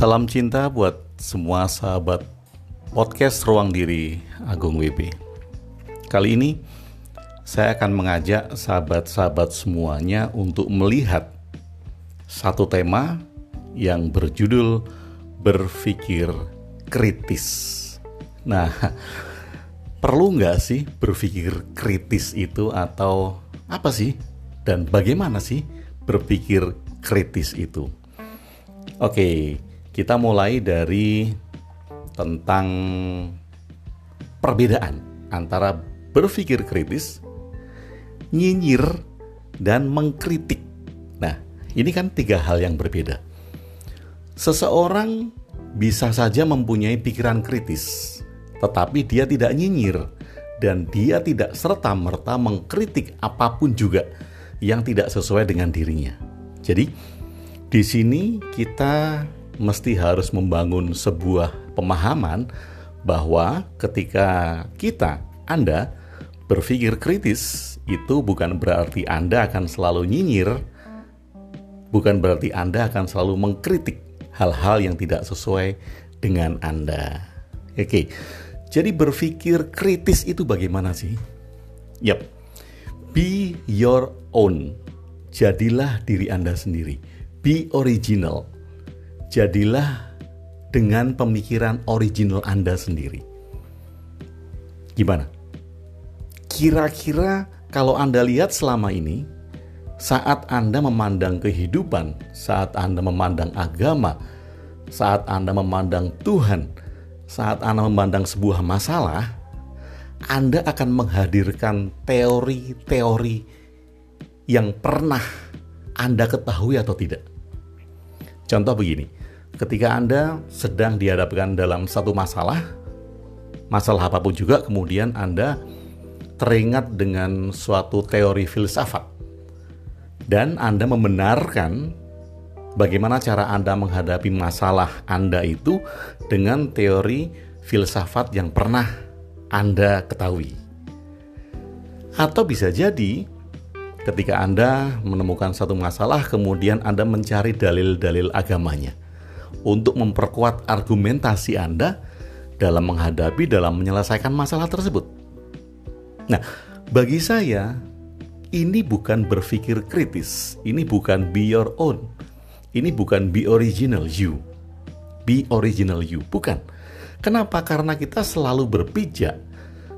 Salam cinta buat semua sahabat podcast Ruang Diri Agung WP. Kali ini saya akan mengajak sahabat-sahabat semuanya untuk melihat satu tema yang berjudul berpikir kritis. Nah, perlu nggak sih berpikir kritis itu, atau apa sih? Dan bagaimana sih berpikir kritis itu? Oke, kita mulai dari tentang perbedaan antara berpikir kritis, nyinyir, dan mengkritik. Nah, ini kan tiga hal yang berbeda. Seseorang bisa saja mempunyai pikiran kritis, tetapi dia tidak nyinyir dan dia tidak serta-merta mengkritik apapun juga yang tidak sesuai dengan dirinya. Jadi, di sini kita mesti harus membangun sebuah pemahaman bahwa ketika Anda berpikir kritis, itu bukan berarti Anda akan selalu nyinyir, bukan berarti Anda akan selalu mengkritik hal-hal yang tidak sesuai dengan Anda. Oke, jadi berpikir kritis itu bagaimana sih? Yap, be your own. Jadilah diri Anda sendiri. Be original. Jadilah dengan pemikiran original Anda sendiri. Gimana? Kira-kira kalau Anda lihat selama ini, saat Anda memandang kehidupan, saat Anda memandang agama, saat Anda memandang Tuhan, saat Anda memandang sebuah masalah, Anda akan menghadirkan teori-teori yang pernah Anda ketahui atau tidak. Contoh begini, ketika Anda sedang dihadapkan dalam satu masalah apapun juga, kemudian Anda teringat dengan suatu teori filsafat, dan Anda membenarkan bagaimana cara Anda menghadapi masalah Anda itu dengan teori filsafat yang pernah Anda ketahui. Atau bisa jadi ketika Anda menemukan satu masalah, kemudian Anda mencari dalil-dalil agamanya untuk memperkuat argumentasi Anda dalam menyelesaikan masalah tersebut. Nah, bagi saya, ini bukan berpikir kritis, ini bukan be your own, ini bukan be original you, bukan. Kenapa? Karena kita selalu berpijak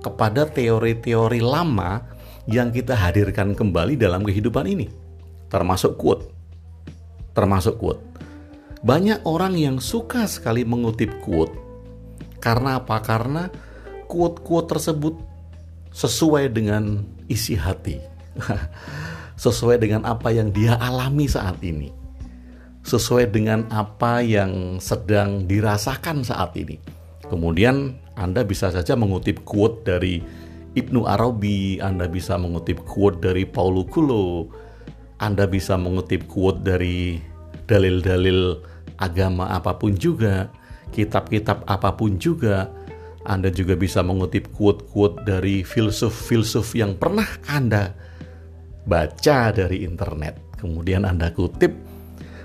kepada teori-teori lama yang kita hadirkan kembali dalam kehidupan ini, termasuk quote. Banyak orang yang suka sekali mengutip quote. Karena apa? Karena quote-quote tersebut sesuai dengan isi hati, sesuai dengan apa yang dia alami saat ini, sesuai dengan apa yang sedang dirasakan saat ini. Kemudian Anda bisa saja mengutip quote dari Ibnu Arabi, Anda bisa mengutip quote dari Paulo Kulo, Anda bisa mengutip quote dari dalil-dalil agama apapun juga, kitab-kitab apapun juga. Anda juga bisa mengutip quote-quote dari filsuf-filsuf yang pernah Anda baca dari internet, kemudian Anda kutip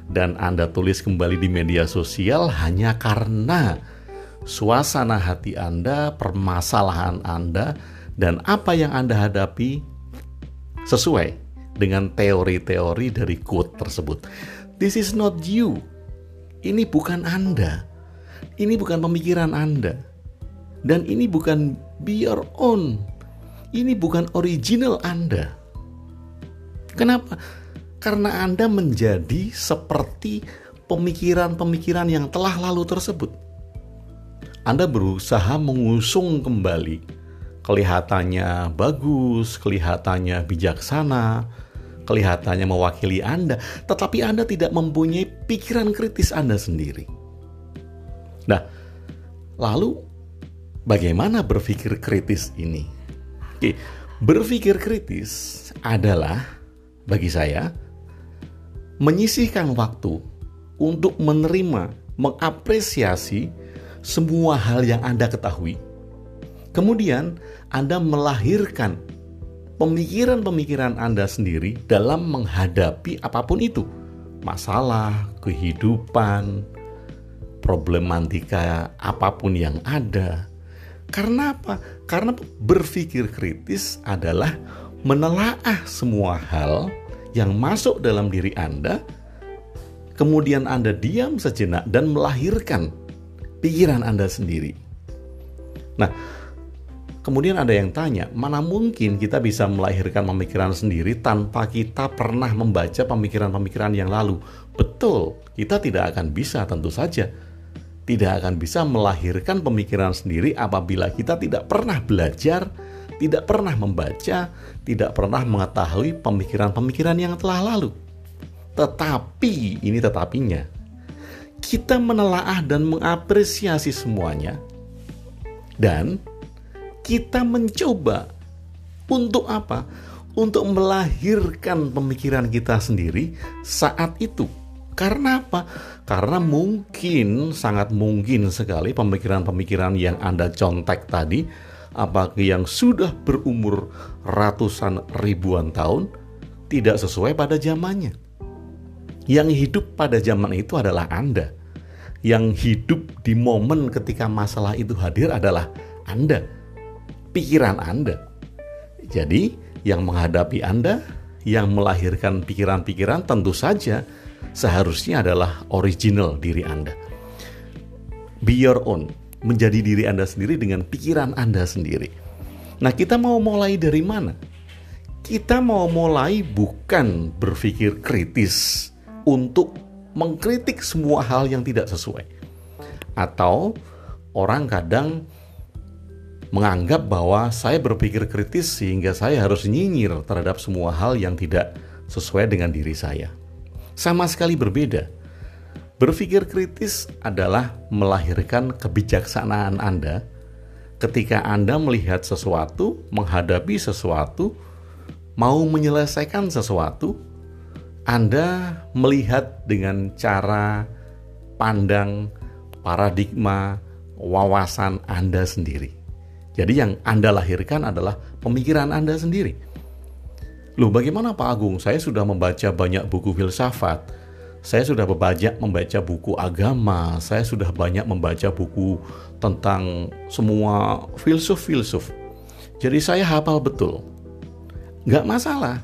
dan Anda tulis kembali di media sosial hanya karena suasana hati Anda, permasalahan Anda, dan apa yang Anda hadapi sesuai dengan teori-teori dari quote tersebut. This is not you. Ini bukan Anda. Ini bukan pemikiran Anda. Dan ini bukan be your own. Ini bukan original Anda. Kenapa? Karena Anda menjadi seperti pemikiran-pemikiran yang telah lalu tersebut. Anda berusaha mengusung kembali. Kelihatannya bagus, kelihatannya bijaksana, kelihatannya mewakili Anda, tetapi Anda tidak mempunyai pikiran kritis Anda sendiri. Nah, lalu bagaimana berpikir kritis ini? Oke, berpikir kritis adalah, bagi saya, menyisihkan waktu untuk menerima, mengapresiasi semua hal yang Anda ketahui. Kemudian Anda melahirkan pemikiran-pemikiran Anda sendiri dalam menghadapi apapun itu. Masalah, kehidupan, problematika apapun yang ada. Karena apa? Karena berpikir kritis adalah menelaah semua hal yang masuk dalam diri Anda, kemudian Anda diam sejenak dan melahirkan pikiran Anda sendiri. Nah, kemudian ada yang tanya, mana mungkin kita bisa melahirkan pemikiran sendiri tanpa kita pernah membaca pemikiran-pemikiran yang lalu? Betul, kita tidak akan bisa, tentu saja. Tidak akan bisa melahirkan pemikiran sendiri apabila kita tidak pernah belajar, tidak pernah membaca, tidak pernah mengetahui pemikiran-pemikiran yang telah lalu. Tetapi, ini tetapinya, kita menelaah dan mengapresiasi semuanya, dan kita mencoba untuk apa? Untuk melahirkan pemikiran kita sendiri saat itu. Karena apa? Karena mungkin, sangat mungkin sekali pemikiran-pemikiran yang Anda contek tadi, apakah yang sudah berumur ratusan ribuan tahun, tidak sesuai pada zamannya. Yang hidup pada zaman itu adalah Anda. Yang hidup di momen ketika masalah itu hadir adalah Anda, pikiran Anda. Jadi yang menghadapi Anda, yang melahirkan pikiran-pikiran tentu saja seharusnya adalah original diri Anda. Be your own, menjadi diri Anda sendiri dengan pikiran Anda sendiri. Nah, kita mau mulai dari mana? Kita mau mulai bukan berpikir kritis untuk mengkritik semua hal yang tidak sesuai. Atau orang kadang menganggap bahwa saya berpikir kritis sehingga saya harus nyinyir terhadap semua hal yang tidak sesuai dengan diri saya. Sama sekali berbeda. Berpikir kritis adalah melahirkan kebijaksanaan Anda ketika Anda melihat sesuatu, menghadapi sesuatu, mau menyelesaikan sesuatu, Anda melihat dengan cara pandang, paradigma, wawasan Anda sendiri. Jadi yang Anda lahirkan adalah pemikiran Anda sendiri. Loh, bagaimana Pak Agung? Saya sudah membaca banyak buku filsafat. Saya sudah membaca buku agama. Saya sudah banyak membaca buku tentang semua filsuf-filsuf. Jadi saya hafal betul. Nggak masalah.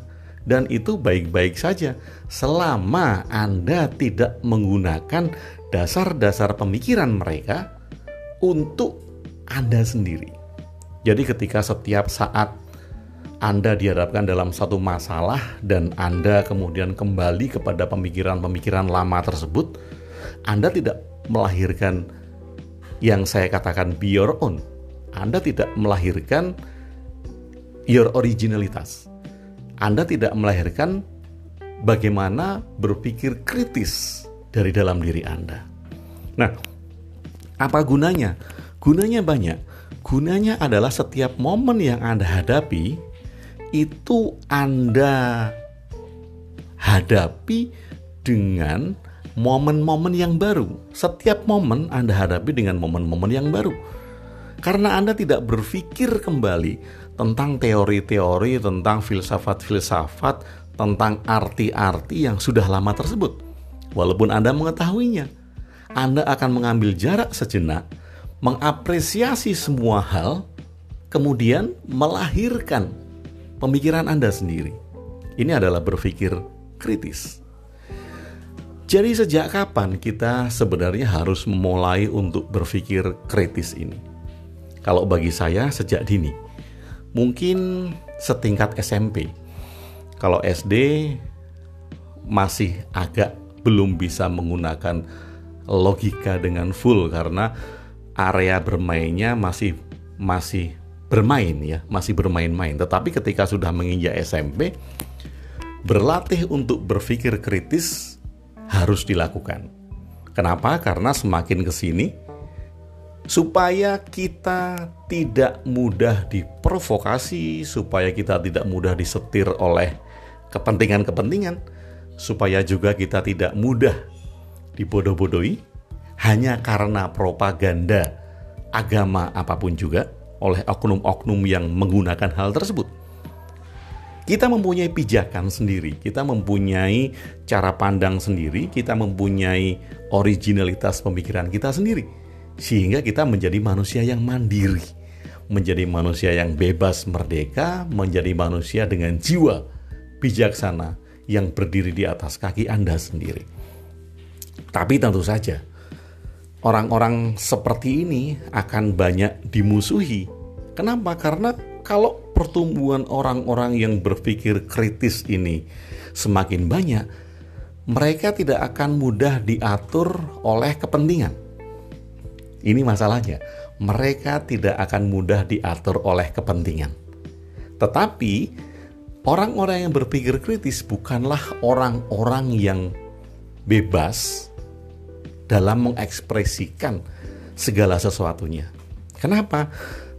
Dan itu baik-baik saja. Selama Anda tidak menggunakan dasar-dasar pemikiran mereka untuk Anda sendiri. Jadi ketika setiap saat Anda dihadapkan dalam satu masalah dan Anda kemudian kembali kepada pemikiran-pemikiran lama tersebut, Anda tidak melahirkan yang saya katakan be your own. Anda tidak melahirkan your originalitas. Anda tidak melahirkan bagaimana berpikir kritis dari dalam diri Anda. Nah, apa gunanya? Gunanya banyak. Gunanya adalah setiap momen yang Anda hadapi, itu Anda hadapi dengan momen-momen yang baru. Setiap momen Anda hadapi dengan momen-momen yang baru. Karena Anda tidak berpikir kembali tentang teori-teori, tentang filsafat-filsafat, tentang arti-arti yang sudah lama tersebut. Walaupun Anda mengetahuinya, Anda akan mengambil jarak sejenak, mengapresiasi semua hal, kemudian melahirkan pemikiran Anda sendiri. Ini adalah berpikir kritis. Jadi sejak kapan kita sebenarnya harus memulai untuk berpikir kritis ini? Kalau bagi saya sejak dini, mungkin setingkat SMP. Kalau SD masih agak belum bisa menggunakan logika dengan full karena area bermainnya masih bermain ya, masih bermain-main. Tetapi ketika sudah menginjak SMP, berlatih untuk berpikir kritis harus dilakukan. Kenapa? Karena semakin kesini, supaya kita tidak mudah diprovokasi, supaya kita tidak mudah disetir oleh kepentingan-kepentingan, supaya juga kita tidak mudah dibodoh-bodohi hanya karena propaganda agama apapun juga oleh oknum-oknum yang menggunakan hal tersebut. Kita mempunyai pijakan sendiri, kita mempunyai cara pandang sendiri, kita mempunyai originalitas pemikiran kita sendiri. Sehingga kita menjadi manusia yang mandiri, menjadi manusia yang bebas merdeka, menjadi manusia dengan jiwa bijaksana yang berdiri di atas kaki Anda sendiri. Tapi tentu saja, orang-orang seperti ini akan banyak dimusuhi. Kenapa? Karena kalau pertumbuhan orang-orang yang berpikir kritis ini semakin banyak, mereka tidak akan mudah diatur oleh kepentingan. Ini masalahnya, mereka tidak akan mudah diatur oleh kepentingan. Tetapi orang-orang yang berpikir kritis bukanlah orang-orang yang bebas dalam mengekspresikan segala sesuatunya. Kenapa?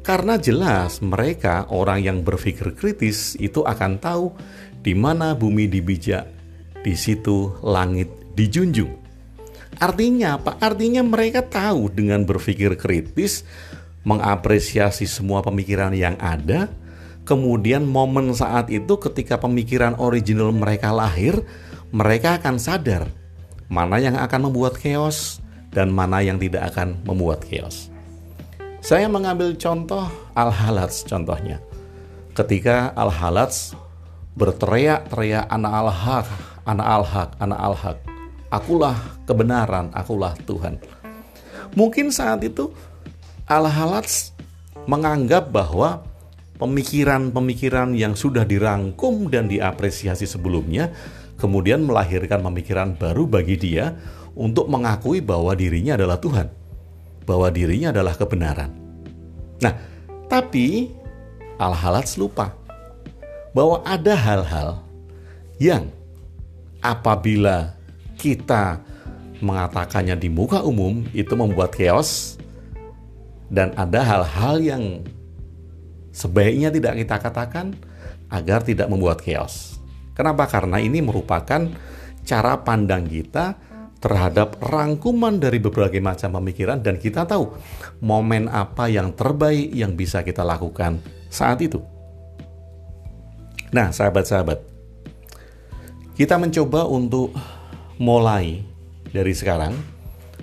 Karena jelas mereka, orang yang berpikir kritis itu akan tahu di mana bumi dibijak, di situ langit dijunjung. Artinya apa? Artinya mereka tahu dengan berpikir kritis, mengapresiasi semua pemikiran yang ada, kemudian momen saat itu ketika pemikiran original mereka lahir, mereka akan sadar mana yang akan membuat chaos dan mana yang tidak akan membuat chaos. Saya mengambil contoh Al-Haladz contohnya. Ketika Al-Haladz berteriak-teriak ana al-haq, akulah kebenaran, akulah Tuhan. Mungkin saat itu Al-Haladz menganggap bahwa pemikiran-pemikiran yang sudah dirangkum dan diapresiasi sebelumnya kemudian melahirkan pemikiran baru bagi dia untuk mengakui bahwa dirinya adalah Tuhan, bahwa dirinya adalah kebenaran. Nah, tapi Al-Haladz lupa bahwa ada hal-hal yang apabila kita mengatakannya di muka umum itu membuat chaos, dan ada hal-hal yang sebaiknya tidak kita katakan agar tidak membuat chaos. Kenapa? Karena ini merupakan cara pandang kita terhadap rangkuman dari berbagai macam pemikiran, dan kita tahu momen apa yang terbaik yang bisa kita lakukan saat itu. Nah, sahabat-sahabat, kita mencoba untuk mulai dari sekarang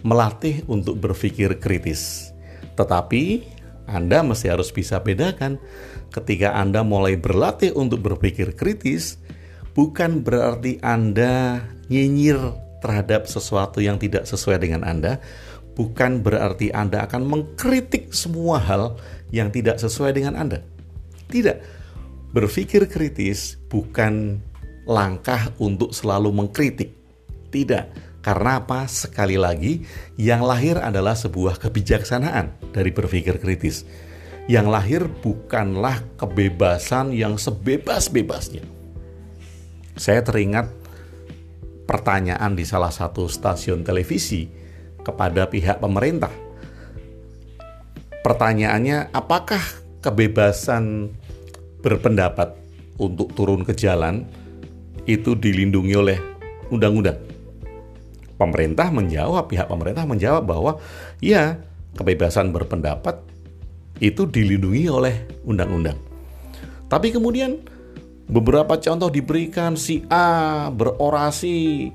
melatih untuk berpikir kritis. Tetapi Anda mesti harus bisa bedakan ketika Anda mulai berlatih untuk berpikir kritis, bukan berarti Anda nyinyir terhadap sesuatu yang tidak sesuai dengan Anda, bukan berarti Anda akan mengkritik semua hal yang tidak sesuai dengan Anda. Tidak. Berpikir kritis bukan langkah untuk selalu mengkritik. Tidak. Karena apa? Sekali lagi, yang lahir adalah sebuah kebijaksanaan dari berpikir kritis. Yang lahir bukanlah kebebasan yang sebebas-bebasnya. Saya teringat pertanyaan di salah satu stasiun televisi kepada pihak pemerintah. Pertanyaannya, apakah kebebasan berpendapat untuk turun ke jalan itu dilindungi oleh undang-undang? Pihak pemerintah menjawab bahwa ya, kebebasan berpendapat itu dilindungi oleh undang-undang. Tapi kemudian beberapa contoh diberikan, si A berorasi,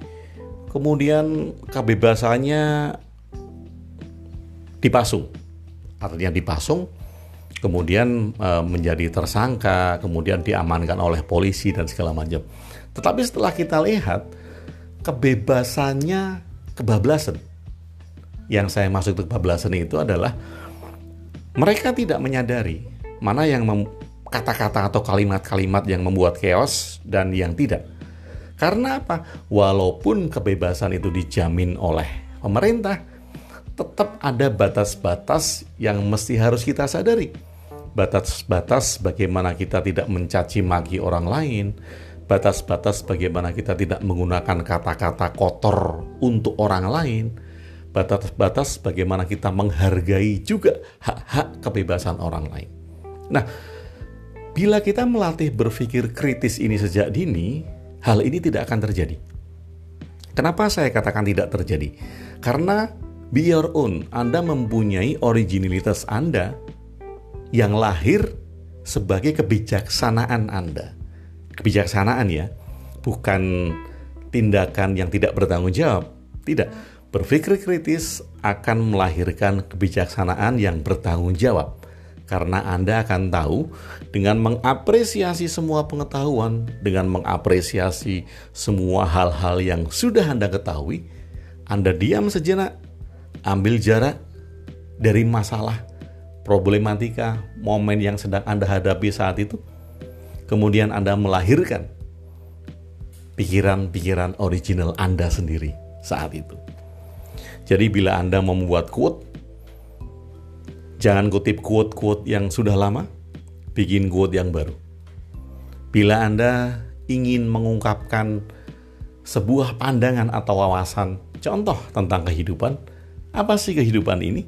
kemudian kebebasannya dipasung. Artinya dipasung, kemudian menjadi tersangka, kemudian diamankan oleh polisi dan segala macam. Tetapi setelah kita lihat, kebebasannya kebablasan. Yang saya maksud kebablasan itu adalah mereka tidak menyadari mana yang kata-kata atau kalimat-kalimat yang membuat chaos dan yang tidak. Karena apa? Walaupun kebebasan itu dijamin oleh pemerintah, tetap ada batas-batas yang mesti harus kita sadari. Batas-batas bagaimana kita tidak mencaci maki orang lain, batas-batas bagaimana kita tidak menggunakan kata-kata kotor untuk orang lain, batas-batas bagaimana kita menghargai juga hak-hak kebebasan orang lain. Nah, bila kita melatih berpikir kritis ini sejak dini, hal ini tidak akan terjadi. Kenapa saya katakan tidak terjadi? Karena be your own, Anda mempunyai originalitas Anda yang lahir sebagai kebijaksanaan Anda. kebijaksanaan ya, bukan tindakan yang tidak bertanggung jawab. Tidak. Berpikir kritis akan melahirkan kebijaksanaan yang bertanggung jawab, karena Anda akan tahu dengan mengapresiasi semua pengetahuan, dengan mengapresiasi semua hal-hal yang sudah Anda ketahui, Anda diam sejenak, ambil jarak dari masalah, problematika, momen yang sedang Anda hadapi saat itu. Kemudian Anda melahirkan pikiran-pikiran original Anda sendiri saat itu. Jadi bila Anda membuat quote, jangan kutip quote-quote yang sudah lama, bikin quote yang baru. Bila Anda ingin mengungkapkan sebuah pandangan atau wawasan, contoh tentang kehidupan, apa sih kehidupan ini?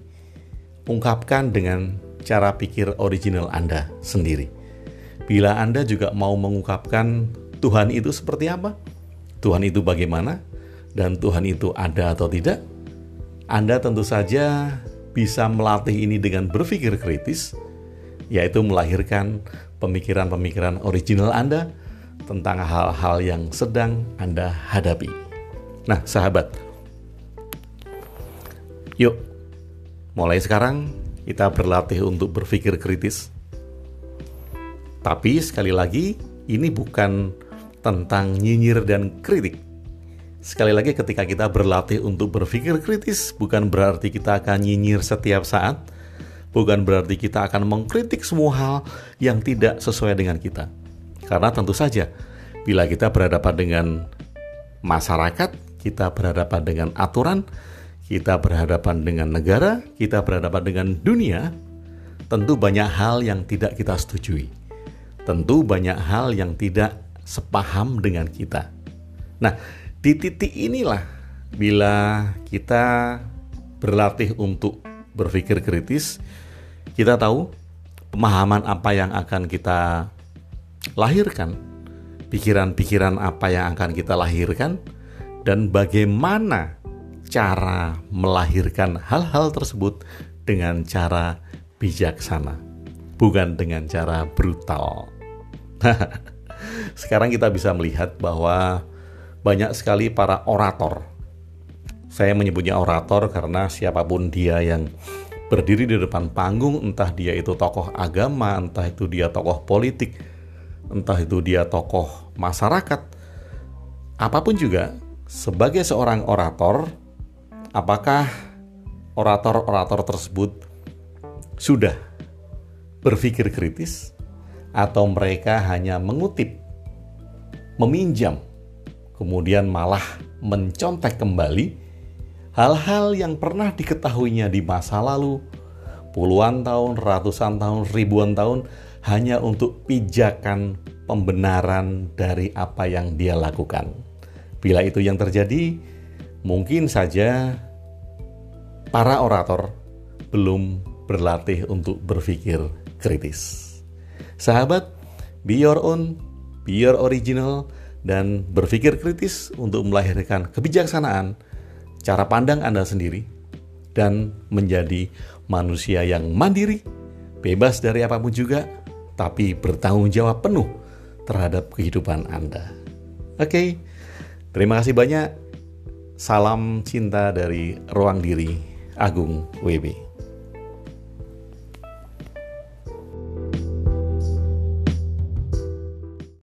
Ungkapkan dengan cara pikir original Anda sendiri. Bila Anda juga mau mengungkapkan Tuhan itu seperti apa, Tuhan itu bagaimana, dan Tuhan itu ada atau tidak, Anda tentu saja bisa melatih ini dengan berpikir kritis, yaitu melahirkan pemikiran-pemikiran original Anda tentang hal-hal yang sedang Anda hadapi. Nah, sahabat, yuk, mulai sekarang kita berlatih untuk berpikir kritis. Tapi sekali lagi, ini bukan tentang nyinyir dan kritik. Sekali lagi, ketika kita berlatih untuk berpikir kritis, bukan berarti kita akan nyinyir setiap saat, bukan berarti kita akan mengkritik semua hal yang tidak sesuai dengan kita. Karena tentu saja, bila kita berhadapan dengan masyarakat, kita berhadapan dengan aturan, kita berhadapan dengan negara, kita berhadapan dengan dunia, tentu banyak hal yang tidak kita setujui. Tentu banyak hal yang tidak sepaham dengan kita. Nah, di titik inilah bila kita berlatih untuk berpikir kritis, kita tahu pemahaman apa yang akan kita lahirkan, pikiran-pikiran apa yang akan kita lahirkan, dan bagaimana cara melahirkan hal-hal tersebut dengan cara bijaksana, bukan dengan cara brutal. Sekarang kita bisa melihat bahwa banyak sekali para orator. Saya menyebutnya orator karena siapapun dia yang berdiri di depan panggung, entah dia itu tokoh agama, entah itu dia tokoh politik, entah itu dia tokoh masyarakat, apapun juga, sebagai seorang orator, apakah orator-orator tersebut sudah berpikir kritis, atau mereka hanya mengutip, meminjam, kemudian malah mencontek kembali hal-hal yang pernah diketahuinya di masa lalu, puluhan tahun, ratusan tahun, ribuan tahun, hanya untuk pijakan pembenaran dari apa yang dia lakukan. Bila itu yang terjadi, mungkin saja para orator belum berlatih untuk berpikir kritis. Sahabat, be your own, be your original, dan berpikir kritis untuk melahirkan kebijaksanaan, cara pandang Anda sendiri, dan menjadi manusia yang mandiri, bebas dari apapun juga, tapi bertanggung jawab penuh terhadap kehidupan Anda. Oke, terima kasih banyak. Salam cinta dari Ruang Diri Agung WP.